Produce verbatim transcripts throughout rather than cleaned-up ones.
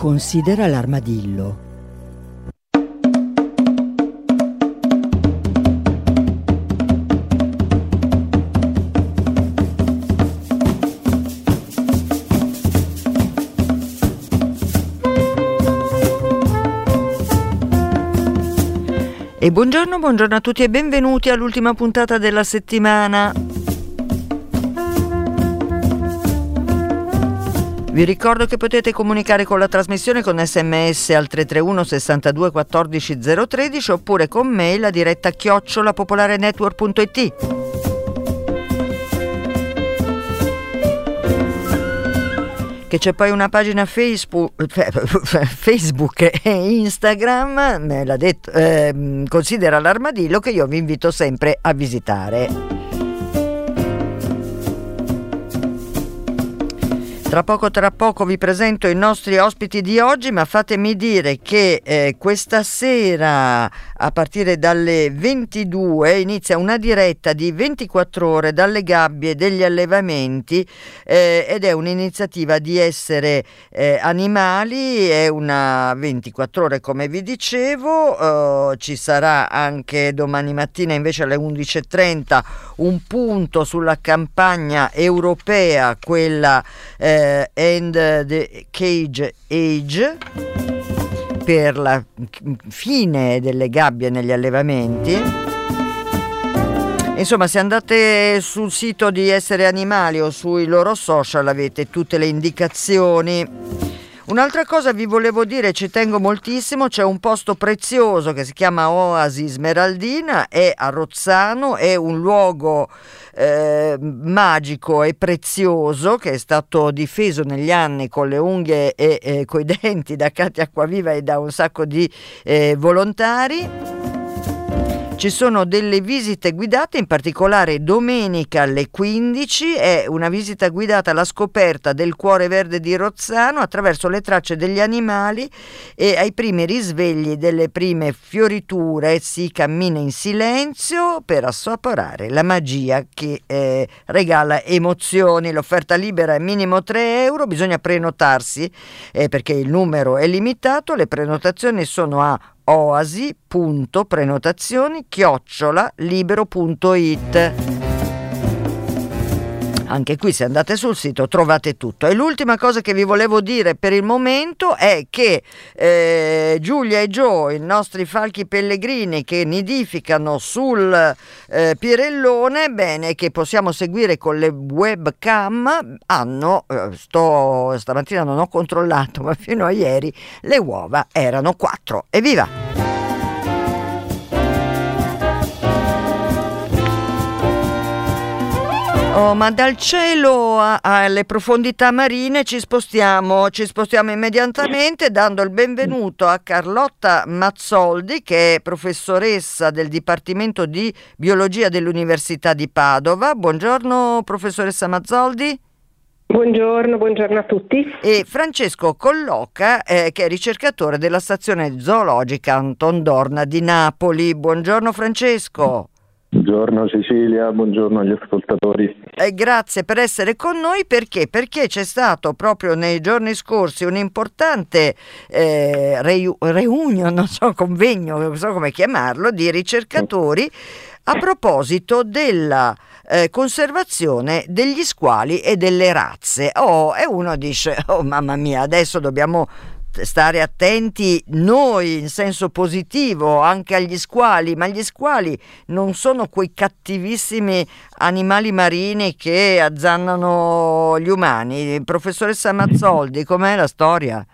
Considera l'armadillo. E buongiorno, buongiorno a tutti e benvenuti all'ultima puntata della settimana. Vi ricordo che potete comunicare con la trasmissione con sms al tre tre uno sessantadue quattordici zero tredici oppure con mail a diretta chiocciola popolarenetwork.it. Che c'è poi una pagina Facebook, Facebook e Instagram, me l'ha detto, eh, Considera l'armadillo, che io vi invito sempre a visitare. Tra poco tra poco vi presento i nostri ospiti di oggi, ma fatemi dire che eh, questa sera a partire dalle ventidue inizia una diretta di ventiquattro ore dalle gabbie degli allevamenti eh, ed è un'iniziativa di Essere eh, Animali, è una ventiquattro ore come vi dicevo, eh, ci sarà anche domani mattina invece alle undici e trenta un punto sulla campagna europea, quella eh, End the Cage Age, per la fine delle gabbie negli allevamenti. Insomma, se andate sul sito di Essere Animali o sui loro social avete tutte le indicazioni. Un'altra cosa vi volevo dire, ci tengo moltissimo, c'è un posto prezioso che si chiama Oasi Smeraldina, è a Rozzano, è un luogo eh, magico e prezioso che è stato difeso negli anni con le unghie e eh, coi denti da Katia Acquaviva e da un sacco di eh, volontari. Ci sono delle visite guidate, in particolare domenica alle quindici è una visita guidata alla scoperta del cuore verde di Rozzano attraverso le tracce degli animali e ai primi risvegli delle prime fioriture si cammina in silenzio per assaporare la magia che eh, regala emozioni. L'offerta libera è minimo tre euro, bisogna prenotarsi eh, perché il numero è limitato, le prenotazioni sono a oasi punto prenotazioni chiocciola libero punto it. Anche qui se andate sul sito trovate tutto. E l'ultima cosa che vi volevo dire per il momento è che eh, Giulia e Joe, i nostri falchi pellegrini che nidificano sul eh, Pirellone, bene, che possiamo seguire con le webcam, hanno, eh, sto, stamattina non ho controllato, ma fino a ieri le uova erano quattro. Evviva! Oh, ma dal cielo alle profondità marine ci spostiamo, ci spostiamo immediatamente dando il benvenuto a Carlotta Mazzoldi, che è professoressa del Dipartimento di Biologia dell'Università di Padova. Buongiorno professoressa Mazzoldi. Buongiorno, buongiorno a tutti. E Francesco Colloca, eh, che è ricercatore della Stazione Zoologica Anton Dohrn di Napoli. Buongiorno Francesco. Buongiorno Cecilia, buongiorno agli ascoltatori. Eh, grazie per essere con noi, perché? Perché c'è stato proprio nei giorni scorsi un importante eh, reu- reunion, non so, convegno, non so come chiamarlo, di ricercatori a proposito della eh, conservazione degli squali e delle razze. Oh, e uno dice, oh mamma mia, adesso dobbiamo stare attenti noi in senso positivo anche agli squali, ma gli squali non sono quei cattivissimi animali marini che azzannano gli umani. Professoressa Mazzoldi, com'è la storia?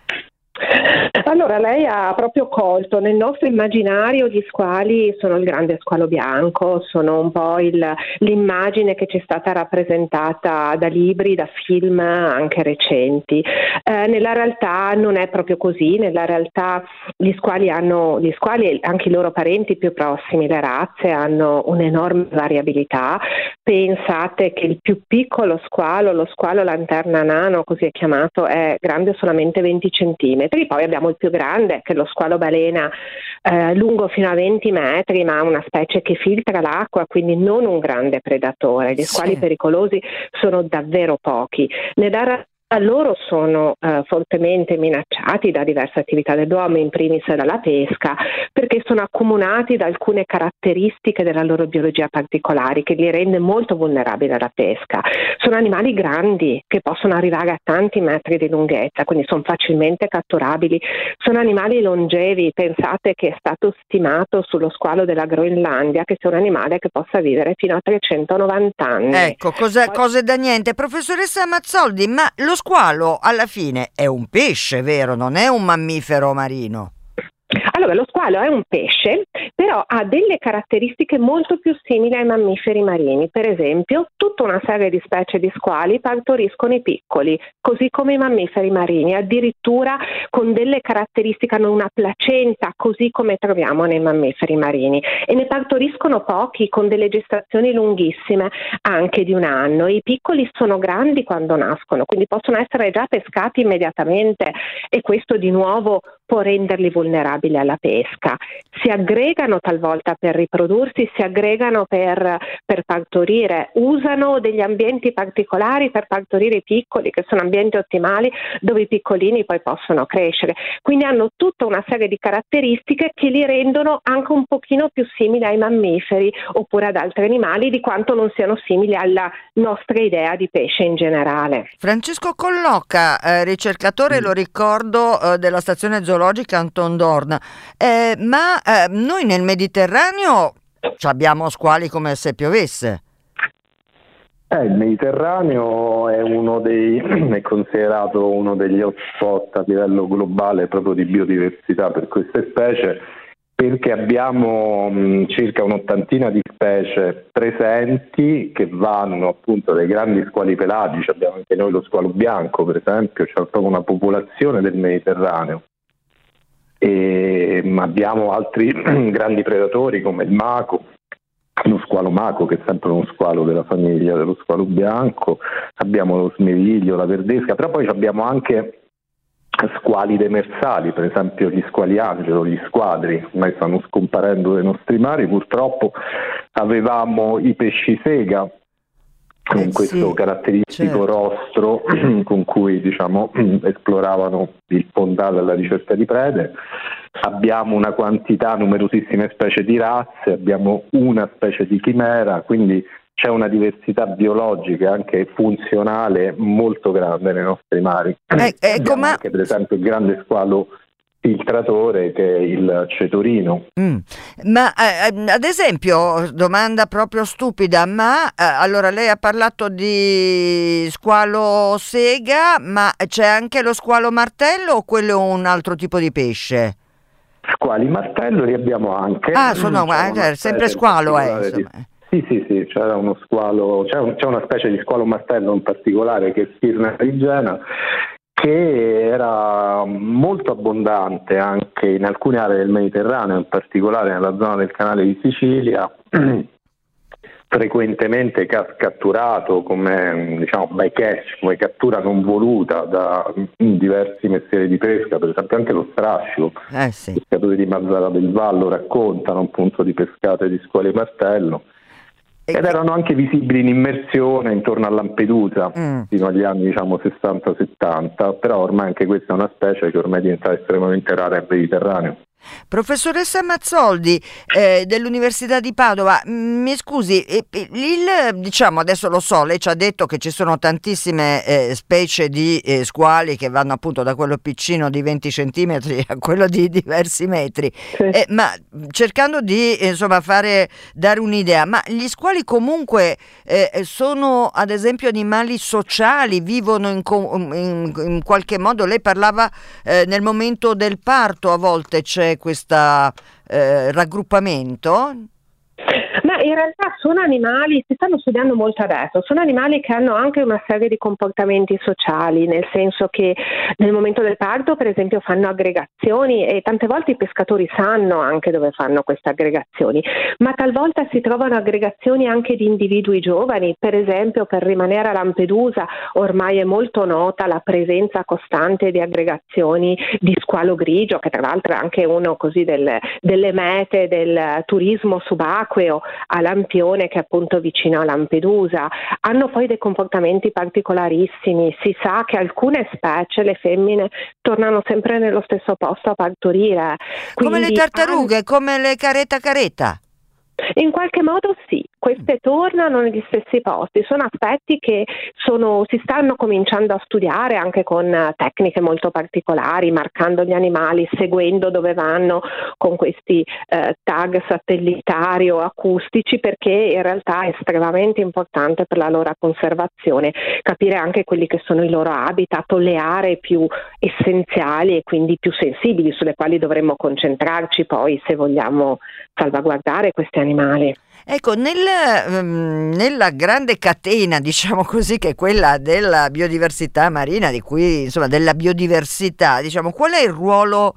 Allora, lei ha proprio colto, nel nostro immaginario gli squali sono il grande squalo bianco, sono un po' il, l'immagine che ci è stata rappresentata da libri, da film anche recenti. Eh, nella realtà non è proprio così, nella realtà gli squali hanno, gli squali e anche i loro parenti più prossimi, le razze, hanno un'enorme variabilità. Pensate che il più piccolo squalo, lo squalo lanterna nano, così è chiamato, è grande solamente venti centimetri, poi abbiamo il più grande che è lo squalo balena, eh, lungo fino a venti metri, ma una specie che filtra l'acqua, quindi non un grande predatore. Gli squali sì. pericolosi sono davvero pochi. Nella loro sono eh, fortemente minacciati da diverse attività dell'uomo, in primis dalla pesca, perché sono accomunati da alcune caratteristiche della loro biologia particolari che li rende molto vulnerabili alla pesca. Sono animali grandi che possono arrivare a tanti metri di lunghezza, quindi sono facilmente catturabili. Sono animali longevi, pensate che è stato stimato sullo squalo della Groenlandia che sia un animale che possa vivere fino a trecentonovanta anni. Ecco, cose, cose da niente. Professoressa Mazzoldi, ma lo squalo alla fine è un pesce, vero? Non è un mammifero marino? Allora, lo squalo è un pesce, però ha delle caratteristiche molto più simili ai mammiferi marini. Per esempio, tutta una serie di specie di squali partoriscono i piccoli, così come i mammiferi marini, addirittura con delle caratteristiche, hanno una placenta, così come troviamo nei mammiferi marini, e ne partoriscono pochi, con delle gestazioni lunghissime, anche di un anno. I piccoli sono grandi quando nascono, quindi possono essere già pescati immediatamente, e questo di nuovo può renderli vulnerabili alla pesca. Si aggregano talvolta per riprodursi, si aggregano per, per partorire, usano degli ambienti particolari per partorire i piccoli, che sono ambienti ottimali dove i piccolini poi possono crescere. Quindi hanno tutta una serie di caratteristiche che li rendono anche un pochino più simili ai mammiferi oppure ad altri animali, di quanto non siano simili alla nostra idea di pesce in generale. Francesco Colloca, eh, ricercatore, mm. lo ricordo, eh, della Stazione Zoologica Anton Dohrn. Eh, ma eh, noi nel Mediterraneo abbiamo squali come se piovesse. Eh, il Mediterraneo è uno dei è considerato uno degli hotspot a livello globale proprio di biodiversità per queste specie, perché abbiamo mh, circa un'ottantina di specie presenti che vanno appunto dai grandi squali pelagici, abbiamo anche noi lo squalo bianco per esempio, c'è proprio una popolazione del Mediterraneo. E abbiamo altri grandi predatori come il mako, lo squalo mako che è sempre uno squalo della famiglia dello squalo bianco, abbiamo lo smeriglio, la verdesca, però poi abbiamo anche squali demersali, per esempio gli squali angelo, gli squadri, ormai stanno scomparendo dai nostri mari. Purtroppo avevamo i pesci sega, con eh questo sì, caratteristico certo. rostro con cui diciamo esploravano il fondale alla ricerca di prede. Abbiamo una quantità, numerosissime specie di razze, abbiamo una specie di chimera, quindi c'è una diversità biologica anche funzionale molto grande nei nostri mari. Eh, eh, abbiamo come... anche per esempio il grande squalo filtratore che è il cetorino. Mm. Ma eh, ad esempio, domanda proprio stupida, ma eh, allora lei ha parlato di squalo sega, ma c'è anche lo squalo martello o quello è un altro tipo di pesce? Squali martello li abbiamo anche. Ah, sono eh, sempre squalo, eh, di... Sì, sì, sì, c'era uno squalo, c'è, un, c'è una specie di squalo martello in particolare che è Sphyrna zygaena, che era molto abbondante anche in alcune aree del Mediterraneo, in particolare nella zona del canale di Sicilia, frequentemente catturato come diciamo by catch, come cattura non voluta da diversi mestieri di pesca, per esempio anche lo strascico. Eh sì. I pescatori di Mazara del Vallo raccontano appunto di pescate di squali martello. Ed erano anche visibili in immersione intorno a Lampedusa mm. fino agli anni diciamo sessanta settanta, però ormai anche questa è una specie che ormai diventa estremamente rara nel Mediterraneo. Professoressa Mazzoldi eh, dell'Università di Padova, mi scusi, eh, il, diciamo adesso lo so, lei ci ha detto che ci sono tantissime eh, specie di eh, squali che vanno appunto da quello piccino di venti centimetri a quello di diversi metri, sì. eh, ma cercando di eh, insomma fare dare un'idea, ma gli squali comunque eh, sono ad esempio animali sociali, vivono in, in, in qualche modo, lei parlava eh, nel momento del parto a volte c'è questo eh, raggruppamento? Ma in realtà sono animali, si stanno studiando molto adesso, sono animali che hanno anche una serie di comportamenti sociali, nel senso che nel momento del parto per esempio fanno aggregazioni e tante volte i pescatori sanno anche dove fanno queste aggregazioni, ma talvolta si trovano aggregazioni anche di individui giovani. Per esempio, per rimanere a Lampedusa, ormai è molto nota la presenza costante di aggregazioni di squalo grigio, che tra l'altro è anche uno così del, delle mete del turismo subacqueo a Lampione, che è appunto vicino a Lampedusa. Hanno poi dei comportamenti particolarissimi. Si sa che alcune specie, le femmine, tornano sempre nello stesso posto a partorire. Quindi, come le tartarughe, an- come le careta careta? In qualche modo sì, queste tornano negli stessi posti. Sono aspetti che sono, si stanno cominciando a studiare anche con tecniche molto particolari, marcando gli animali, seguendo dove vanno con questi eh, tag satellitari o acustici, perché in realtà è estremamente importante per la loro conservazione capire anche quelli che sono i loro habitat o le aree più essenziali e quindi più sensibili, sulle quali dovremmo concentrarci poi se vogliamo salvaguardare questi animali. Ecco, nel, nella grande catena, diciamo così, che è quella della biodiversità marina, di cui, insomma, della biodiversità, diciamo, qual è il ruolo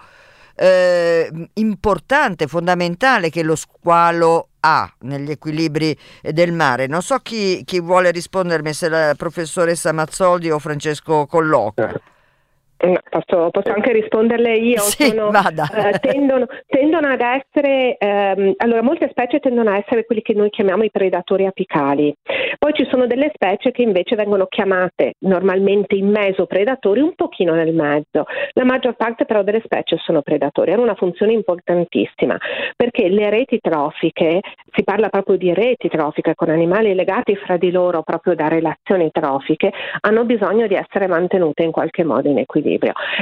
eh, importante, fondamentale che lo squalo ha negli equilibri del mare? Non so chi, chi vuole rispondermi, se la professoressa Mazzoldi o Francesco Colloca. No, posso, posso anche risponderle io. Sì, sono, eh, tendono, tendono ad essere ehm, allora molte specie tendono a essere quelli che noi chiamiamo i predatori apicali. Poi ci sono delle specie che invece vengono chiamate normalmente i mesopredatori, un pochino nel mezzo. La maggior parte però delle specie sono predatori, hanno una funzione importantissima, perché le reti trofiche, si parla proprio di reti trofiche con animali legati fra di loro proprio da relazioni trofiche, hanno bisogno di essere mantenute in qualche modo in equilibrio.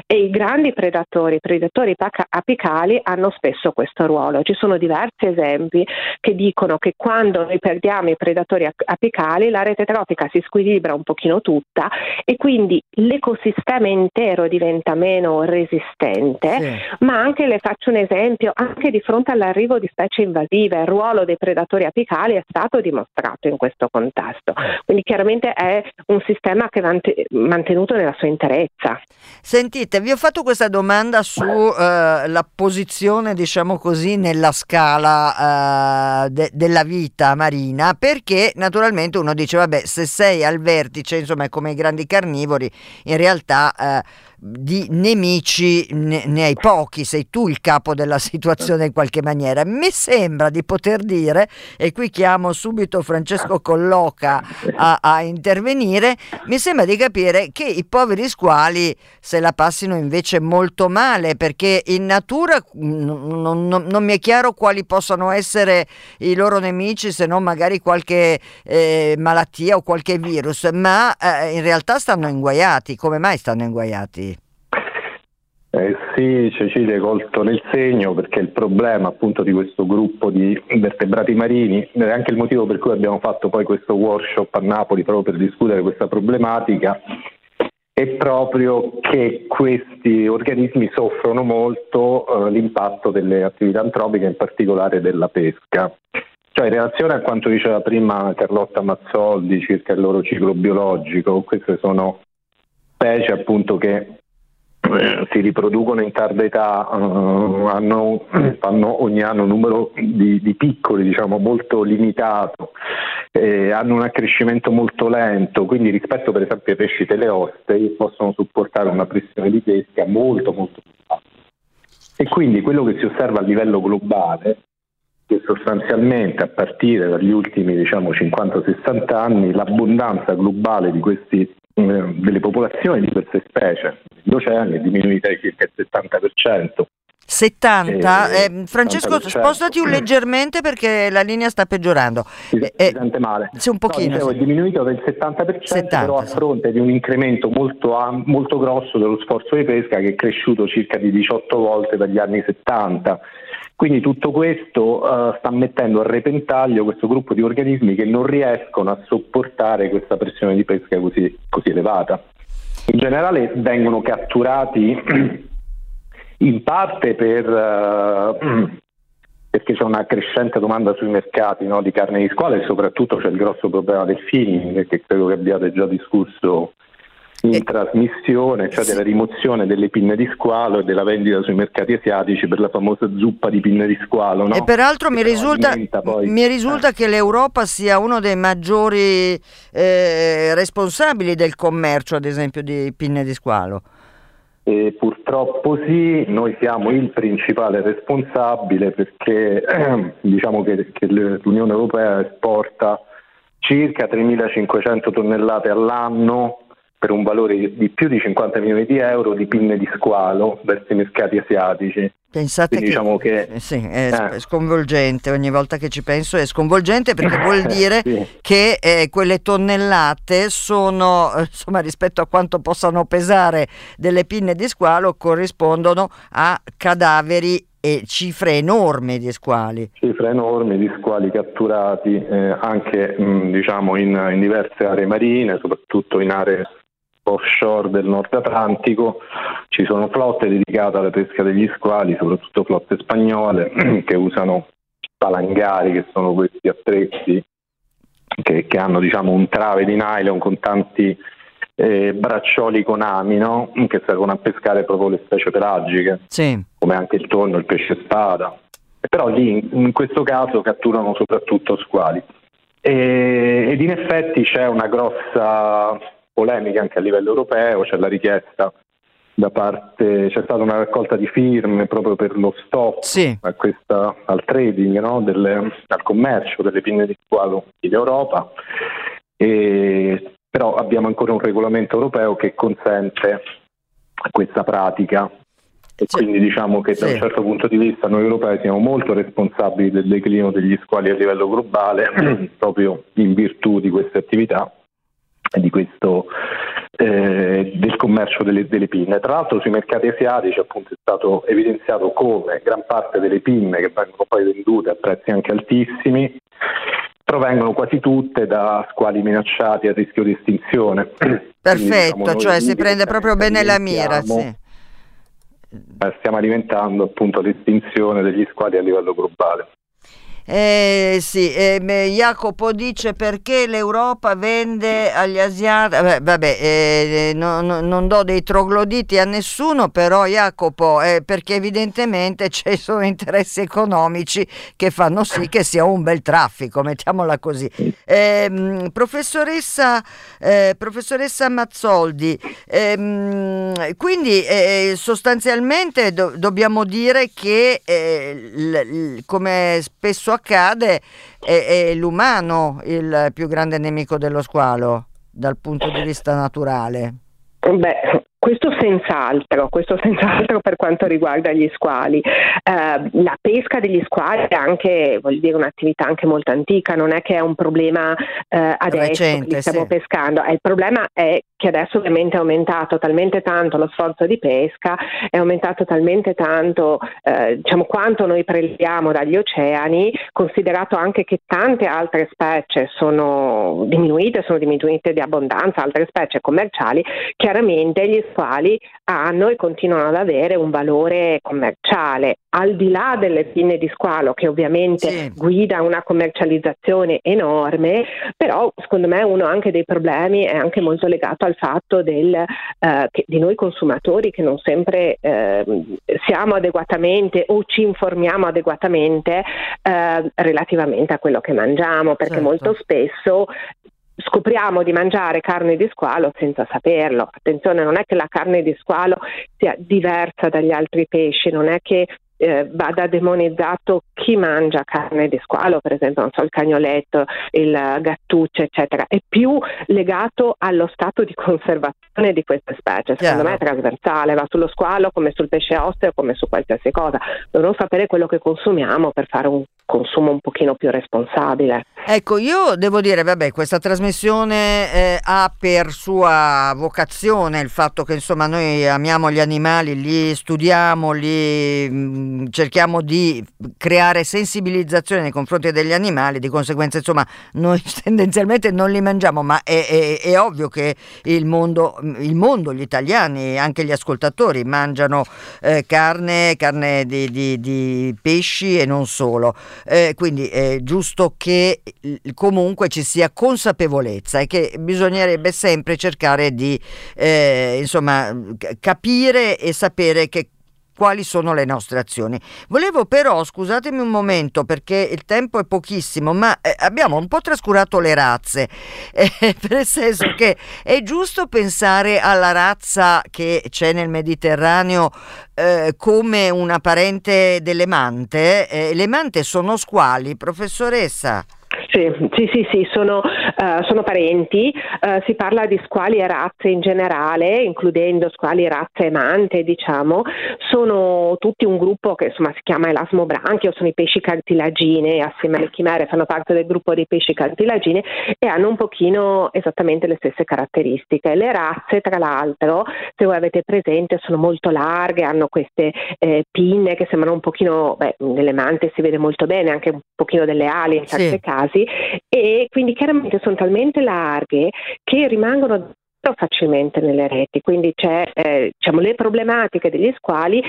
E i grandi predatori, i predatori apicali, hanno spesso questo ruolo. Ci sono diversi esempi che dicono che quando noi perdiamo i predatori apicali, la rete trofica si squilibra un pochino tutta e quindi l'ecosistema intero diventa meno resistente, sì. Ma anche, le faccio un esempio, anche di fronte all'arrivo di specie invasive, il ruolo dei predatori apicali è stato dimostrato in questo contesto. Quindi chiaramente è un sistema che va mantenuto nella sua interezza. Sentite, vi ho fatto questa domanda sulla eh, posizione, diciamo così, nella scala eh, de- della vita marina, perché naturalmente uno dice, vabbè, se sei al vertice, insomma, è come i grandi carnivori, in realtà eh, di nemici ne-, ne hai pochi, sei tu il capo della situazione in qualche maniera. Mi sembra di poter dire, e qui chiamo subito Francesco Colloca a, a intervenire, mi sembra di capire che i poveri squali se la passino invece molto male, perché in natura non, non, non mi è chiaro quali possano essere i loro nemici, se non magari qualche eh, malattia o qualche virus, ma eh, in realtà stanno inguaiati. Come mai stanno inguaiati? Eh sì, Cecilia, hai colto nel segno, perché il problema appunto di questo gruppo di vertebrati marini è anche il motivo per cui abbiamo fatto poi questo workshop a Napoli, proprio per discutere questa problematica. È proprio che questi organismi soffrono molto eh, l'impatto delle attività antropiche, in particolare della pesca. Cioè, in relazione a quanto diceva prima Carlotta Mazzoldi circa il loro ciclo biologico, queste sono specie appunto che eh, si riproducono in tarda età, eh, hanno, fanno ogni anno un numero di, di piccoli, diciamo, molto limitato. Eh, hanno un accrescimento molto lento, quindi rispetto per esempio ai pesci teleostei possono supportare una pressione di pesca molto molto bassa. E quindi quello che si osserva a livello globale, che sostanzialmente a partire dagli ultimi, diciamo, cinquanta sessanta anni, l'abbondanza globale di questi, eh, delle popolazioni di queste specie degli oceani è diminuita di circa il settanta per cento. settanta eh, eh, Francesco, settanta per cento. Spostati un leggermente perché la linea sta peggiorando. Si, eh, si sente male. Sì, un pochino. No, dicevo, sì. È diminuito del settanta per cento, settanta, però a fronte sì. di un incremento molto, molto grosso dello sforzo di pesca, che è cresciuto circa di diciotto volte dagli anni settanta. Quindi tutto questo uh, sta mettendo a repentaglio questo gruppo di organismi che non riescono a sopportare questa pressione di pesca così, così elevata. In generale vengono catturati in parte per, eh, perché c'è una crescente domanda sui mercati, no, di carne di squalo, e soprattutto c'è il grosso problema del finning, che credo che abbiate già discusso in eh, trasmissione, cioè sì. della rimozione delle pinne di squalo e della vendita sui mercati asiatici per la famosa zuppa di pinne di squalo, no? E peraltro mi risulta, poi, mi risulta eh. che l'Europa sia uno dei maggiori eh, responsabili del commercio, ad esempio, di pinne di squalo. E purtroppo sì, noi siamo il principale responsabile perché ehm, diciamo che, che l'Unione Europea esporta circa tremilacinquecento tonnellate all'anno per un valore di più di cinquanta milioni di euro di pinne di squalo verso i mercati asiatici. Pensate. Quindi, che, diciamo che sì, è eh. sconvolgente, ogni volta che ci penso è sconvolgente perché vuol dire sì. che eh, quelle tonnellate sono, insomma, rispetto a quanto possano pesare delle pinne di squalo, corrispondono a cadaveri e cifre enormi di squali. Cifre enormi di squali catturati eh, anche mh, diciamo in, in diverse aree marine, soprattutto in aree offshore del Nord Atlantico. Ci sono flotte dedicate alla pesca degli squali, soprattutto flotte spagnole che usano palangari, che sono questi attrezzi che, che hanno diciamo un trave di nylon con tanti eh, braccioli con ami, no? Che servono a pescare proprio le specie pelagiche, sì. come anche il tonno, il pesce spada. Però lì in questo caso catturano soprattutto squali e, ed in effetti c'è una grossa polemiche anche a livello europeo, c'è la richiesta da parte, c'è stata una raccolta di firme proprio per lo stop sì. a questa, al trading, no? Del, al commercio delle pinne di squalo in Europa, e, però abbiamo ancora un regolamento europeo che consente questa pratica e sì. quindi diciamo che da sì. un certo punto di vista noi europei siamo molto responsabili del declino degli squali a livello globale proprio in virtù di queste attività di questo eh, del commercio delle, delle pinne. Tra l'altro sui mercati asiatici appunto è stato evidenziato come gran parte delle pinne che vengono poi vendute a prezzi anche altissimi provengono quasi tutte da squali minacciati a rischio di estinzione. Perfetto, quindi, diciamo, cioè si prende proprio bene la mira. Sì. Eh, stiamo alimentando appunto l'estinzione degli squali a livello globale. Eh, sì, eh, Jacopo dice perché l'Europa vende agli asiatici. Vabbè, vabbè eh, no, no, non do dei trogloditi a nessuno, però Jacopo, eh, perché evidentemente ci sono interessi economici che fanno sì che sia un bel traffico, mettiamola così. Eh, professoressa, eh, professoressa Mazzoldi, eh, quindi eh, sostanzialmente do- dobbiamo dire che eh, l- l- come spesso accade è, è l'umano il più grande nemico dello squalo dal punto di vista naturale. Beh, questo senz'altro, questo senz'altro per quanto riguarda gli squali. Eh, la pesca degli squali è anche, voglio dire, un'attività anche molto antica, non è che è un problema eh, adesso recente, che stiamo sì. pescando, eh, il problema è che adesso ovviamente è aumentato talmente tanto lo sforzo di pesca, è aumentato talmente tanto eh, diciamo quanto noi preleviamo dagli oceani, considerato anche che tante altre specie sono diminuite, sono diminuite di abbondanza, altre specie commerciali, chiaramente gli quali hanno e continuano ad avere un valore commerciale, al di là delle pinne di squalo che ovviamente sì. guida una commercializzazione enorme, però secondo me uno anche dei problemi è anche molto legato al fatto del, eh, che di noi consumatori che non sempre eh, siamo adeguatamente o ci informiamo adeguatamente eh, relativamente a quello che mangiamo, perché certo. molto spesso scopriamo di mangiare carne di squalo senza saperlo. Attenzione, non è che la carne di squalo sia diversa dagli altri pesci, non è che eh, vada demonizzato chi mangia carne di squalo, per esempio non so il cagnoletto, il gattuccio eccetera, è più legato allo stato di conservazione di queste specie, secondo yeah. me è trasversale, va sullo squalo come sul pesce osseo, come su qualsiasi cosa. Dovremmo sapere quello che consumiamo per fare un consumo un pochino più responsabile. Ecco, io devo dire, vabbè, questa trasmissione eh, ha per sua vocazione il fatto che insomma noi amiamo gli animali, li studiamo, li mh, cerchiamo di creare sensibilizzazione nei confronti degli animali, di conseguenza insomma noi tendenzialmente non li mangiamo, ma è, è, è ovvio che il mondo, il mondo, gli italiani, anche gli ascoltatori mangiano eh, carne, carne di, di, di pesci e non solo. Eh, quindi è giusto che comunque ci sia consapevolezza e che bisognerebbe sempre cercare di eh, insomma capire e sapere che quali sono le nostre azioni. Volevo però, scusatemi un momento perché il tempo è pochissimo, ma eh, abbiamo un po' trascurato le razze, eh, nel senso che è giusto pensare alla razza che c'è nel Mediterraneo eh, come una parente delle mante. Eh, le mante sono squali, professoressa? Sì, sì, sì, sì sono, uh, sono parenti, uh, si parla di squali e razze in generale, includendo squali, razze e mante, diciamo, sono tutti un gruppo che insomma si chiama elasmobranchi, o sono i pesci cartilagine, assieme alle chimere fanno parte del gruppo dei pesci cartilagine e hanno un pochino esattamente le stesse caratteristiche. Le razze, tra l'altro, se voi avete presente, sono molto larghe, hanno queste eh, pinne che sembrano un pochino, beh, nelle mante si vede molto bene, anche un pochino delle ali in certi sì. casi. E quindi chiaramente sono talmente larghe che rimangono facilmente nelle reti, quindi c'è eh, diciamo le problematiche degli squali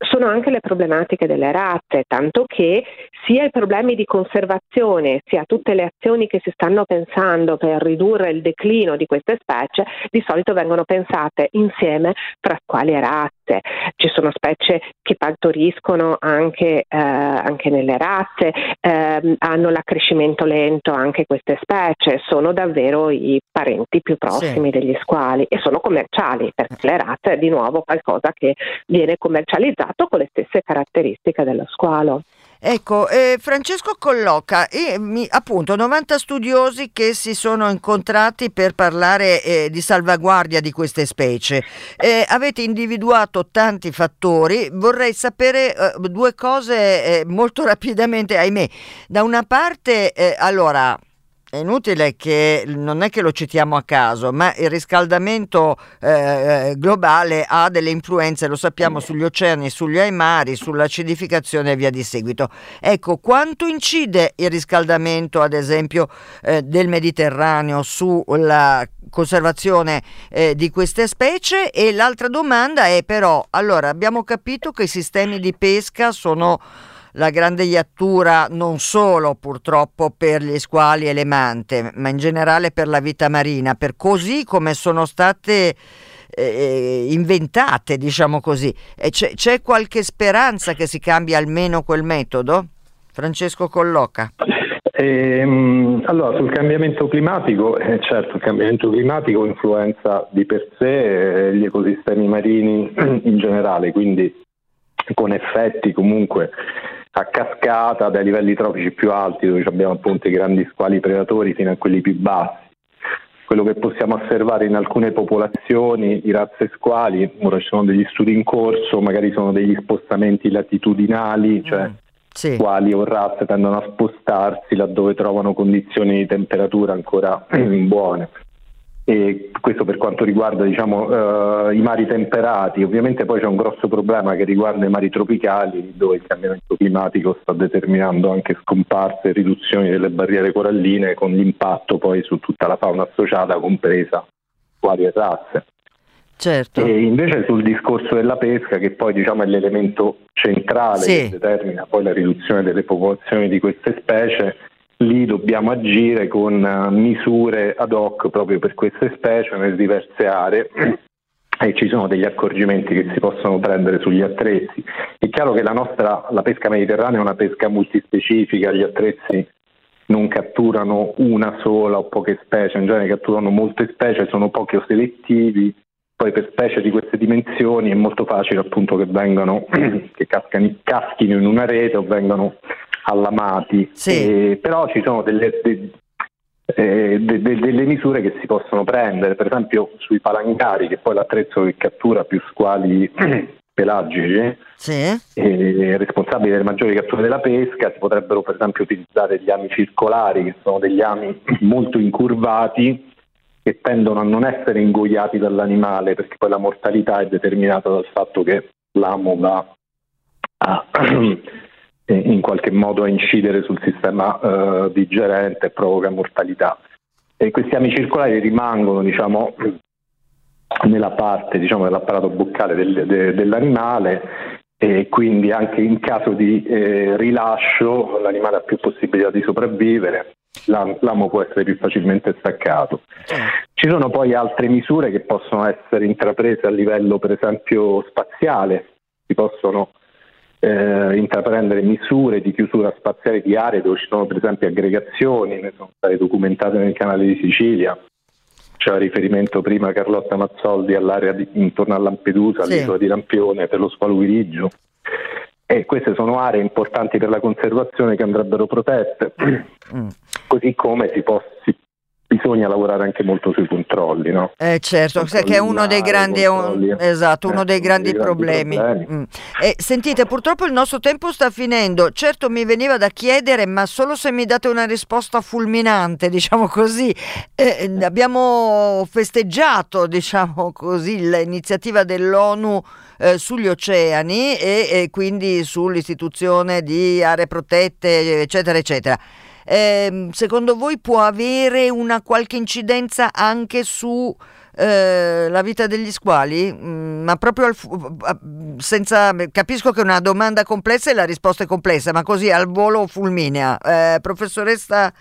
sono anche le problematiche delle razze, tanto che sia i problemi di conservazione sia tutte le azioni che si stanno pensando per ridurre il declino di queste specie di solito vengono pensate insieme tra squali e razze. Ci sono specie che partoriscono anche, eh, anche nelle razze, eh, hanno l'accrescimento lento anche queste specie, sono davvero i parenti più prossimi sì. degli squali e sono commerciali, perché le razze è di nuovo qualcosa che viene commercializzato con le stesse caratteristiche dello squalo. Ecco, eh, Francesco Colloca, eh, mi, appunto novanta studiosi che si sono incontrati per parlare eh, di salvaguardia di queste specie. Eh, avete individuato tanti fattori, vorrei sapere eh, due cose eh, molto rapidamente, ahimè. Da una parte, eh, allora... è inutile che, non è che lo citiamo a caso, ma il riscaldamento eh, globale ha delle influenze, lo sappiamo, sugli oceani, sugli mari, sull'acidificazione e via di seguito. Ecco, quanto incide il riscaldamento, ad esempio, eh, del Mediterraneo sulla conservazione eh, di queste specie? E l'altra domanda è però, allora, abbiamo capito che i sistemi di pesca sono la grande iattura non solo purtroppo per gli squali e le mante, ma in generale per la vita marina, per così come sono state eh, inventate, diciamo così. E c'è, c'è qualche speranza che si cambi almeno quel metodo? Francesco Colloca. Ehm, allora, sul cambiamento climatico, eh, certo, il cambiamento climatico influenza di per sé eh, gli ecosistemi marini in generale, quindi con effetti comunque a cascata dai livelli trofici più alti, dove abbiamo appunto i grandi squali predatori, fino a quelli più bassi. Quello che possiamo osservare in alcune popolazioni di razze squali, ora ci sono degli studi in corso, magari sono degli spostamenti latitudinali, cioè sì. squali o razze tendono a spostarsi laddove trovano condizioni di temperatura ancora buone. E questo per quanto riguarda diciamo, eh, i mari temperati. Ovviamente poi c'è un grosso problema che riguarda i mari tropicali, dove il cambiamento climatico sta determinando anche scomparse e riduzioni delle barriere coralline, con l'impatto poi su tutta la fauna associata, compresa squali e razze. Certo. E invece sul discorso della pesca, che poi diciamo, è l'elemento centrale sì. che determina poi la riduzione delle popolazioni di queste specie, lì dobbiamo agire con misure ad hoc proprio per queste specie nelle diverse aree e ci sono degli accorgimenti che si possono prendere sugli attrezzi. È chiaro che la nostra la pesca mediterranea è una pesca multispecifica, gli attrezzi non catturano una sola o poche specie, in genere catturano molte specie, sono pochi o selettivi. Poi per specie di queste dimensioni è molto facile appunto che vengano che cascano, caschino in una rete o vengano allamati, sì. eh, però ci sono delle, de, eh, de, de, delle misure che si possono prendere, per esempio sui palangari, che poi l'attrezzo che cattura più squali pelagici sì. eh, responsabile delle maggiori catture della pesca, si potrebbero per esempio utilizzare gli ami circolari, che sono degli ami molto incurvati che tendono a non essere ingoiati dall'animale, perché poi la mortalità è determinata dal fatto che l'amo va a in qualche modo a incidere sul sistema eh, digerente e provoca mortalità. E questi ami circolari rimangono diciamo, nella parte diciamo, dell'apparato boccale del, de, dell'animale e quindi anche in caso di eh, rilascio l'animale ha più possibilità di sopravvivere, l'amo può essere più facilmente staccato. Ci sono poi altre misure che possono essere intraprese a livello per esempio spaziale, si possono eh, intraprendere misure di chiusura spaziale di aree dove ci sono per esempio aggregazioni, ne sono state documentate nel canale di Sicilia, c'era riferimento prima Carlotta Mazzoldi all'area di, intorno a Lampedusa, sì, all'isola di Lampione, per lo squalo virigio. E queste sono aree importanti per la conservazione che andrebbero protette, mm. così come si può, si, bisogna lavorare anche molto sui controlli, no? Eh certo, controlli che è uno dei grandi, un, esatto, eh, uno dei grandi, dei grandi problemi. problemi. Mm. E, sentite, purtroppo il nostro tempo sta finendo. Certo, mi veniva da chiedere, ma solo se mi date una risposta fulminante, diciamo così. Eh, abbiamo festeggiato, diciamo così, l'iniziativa dell'ONU Eh, sugli oceani e, e quindi sull'istituzione di aree protette, eccetera eccetera. Eh, secondo voi può avere una qualche incidenza anche su eh, la vita degli squali? Mm, ma proprio al fu- senza, capisco che è una domanda complessa e la risposta è complessa, ma così al volo fulminea. Eh, professoressa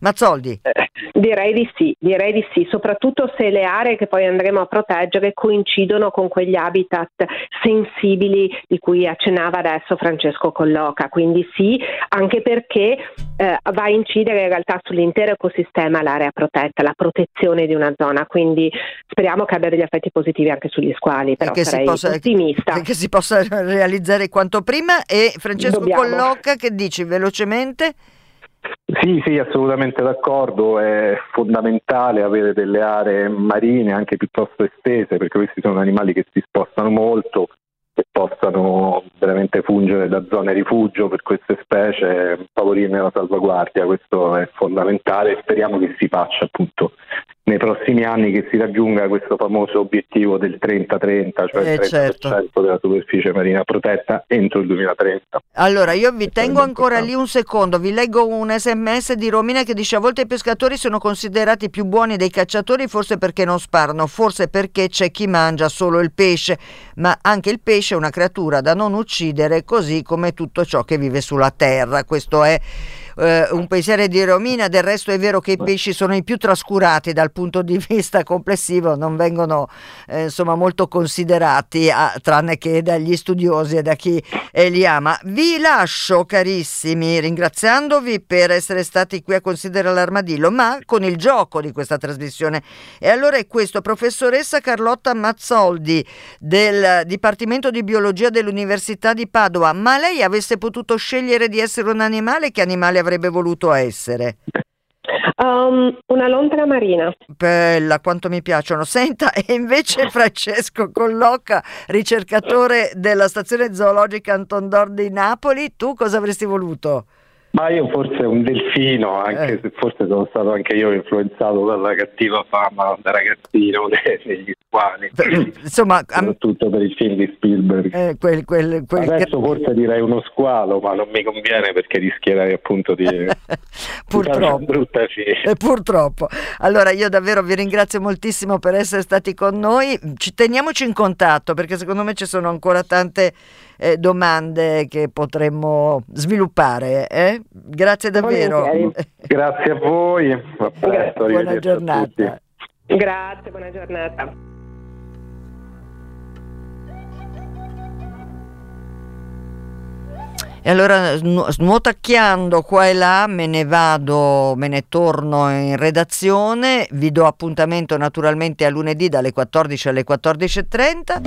Mazzoldi. Eh, direi di sì, direi di sì, soprattutto se le aree che poi andremo a proteggere coincidono con quegli habitat sensibili di cui accennava adesso Francesco Colloca, quindi sì, anche perché eh, va a incidere in realtà sull'intero ecosistema l'area protetta, la protezione di una zona, quindi speriamo che abbia degli effetti positivi anche sugli squali, però sarei possa, ottimista. Che si possa realizzare quanto prima. E Francesco Dobbiamo. Colloca, che dici velocemente? Sì, sì, assolutamente d'accordo, è fondamentale avere delle aree marine anche piuttosto estese, perché questi sono animali che si spostano molto e possano veramente fungere da zone rifugio per queste specie, favorirne la salvaguardia, questo è fondamentale e speriamo che si faccia appunto nei prossimi anni, che si raggiunga questo famoso obiettivo del trenta trenta, cioè eh il trenta per cento certo. della superficie marina protetta entro il duemilatrenta. Allora io vi tengo ancora lì un secondo, vi leggo un sms di Romina che dice: a volte i pescatori sono considerati più buoni dei cacciatori, forse perché non sparano, forse perché c'è chi mangia solo il pesce, ma anche il pesce è una creatura da non uccidere, così come tutto ciò che vive sulla terra. Questo è Uh, un pensiero di Romina. Del resto è vero che i pesci sono i più trascurati dal punto di vista complessivo, non vengono eh, insomma molto considerati, a, tranne che dagli studiosi e da chi eh, li ama. Vi lascio carissimi, ringraziandovi per essere stati qui a Considera l'Armadillo, ma con il gioco di questa trasmissione. E allora è questo: professoressa Carlotta Mazzoldi del Dipartimento di Biologia dell'Università di Padova, ma lei avesse potuto scegliere di essere un animale, che animale avrebbe voluto essere? Um, una lontra marina. Bella, quanto mi piacciono. Senta, e invece Francesco Colloca, ricercatore della Stazione Zoologica Anton Dohrn di Napoli, tu cosa avresti voluto? Ma io forse un delfino, anche eh. se forse sono stato anche io influenzato dalla cattiva fama da ragazzino degli squali, insomma, soprattutto am... per il film di Spielberg. Eh, quel, quel, quel... Adesso forse direi uno squalo, ma non mi conviene perché rischierei appunto di purtroppo. Brutta fine. Purtroppo. Allora io davvero vi ringrazio moltissimo per essere stati con noi, ci teniamoci in contatto perché secondo me ci sono ancora tante Eh, domande che potremmo sviluppare, eh? Grazie davvero. Volentieri. Grazie a voi, a presto, buona giornata. Grazie, buona giornata. E allora, snu- snuotacchiando qua e là, me ne vado, me ne torno in redazione. Vi do appuntamento naturalmente a lunedì dalle quattordici alle quattordici e trenta.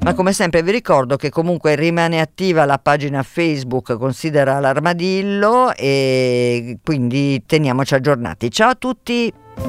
Ma come sempre vi ricordo che comunque rimane attiva la pagina Facebook Considera l'Armadillo e quindi teniamoci aggiornati. Ciao a tutti!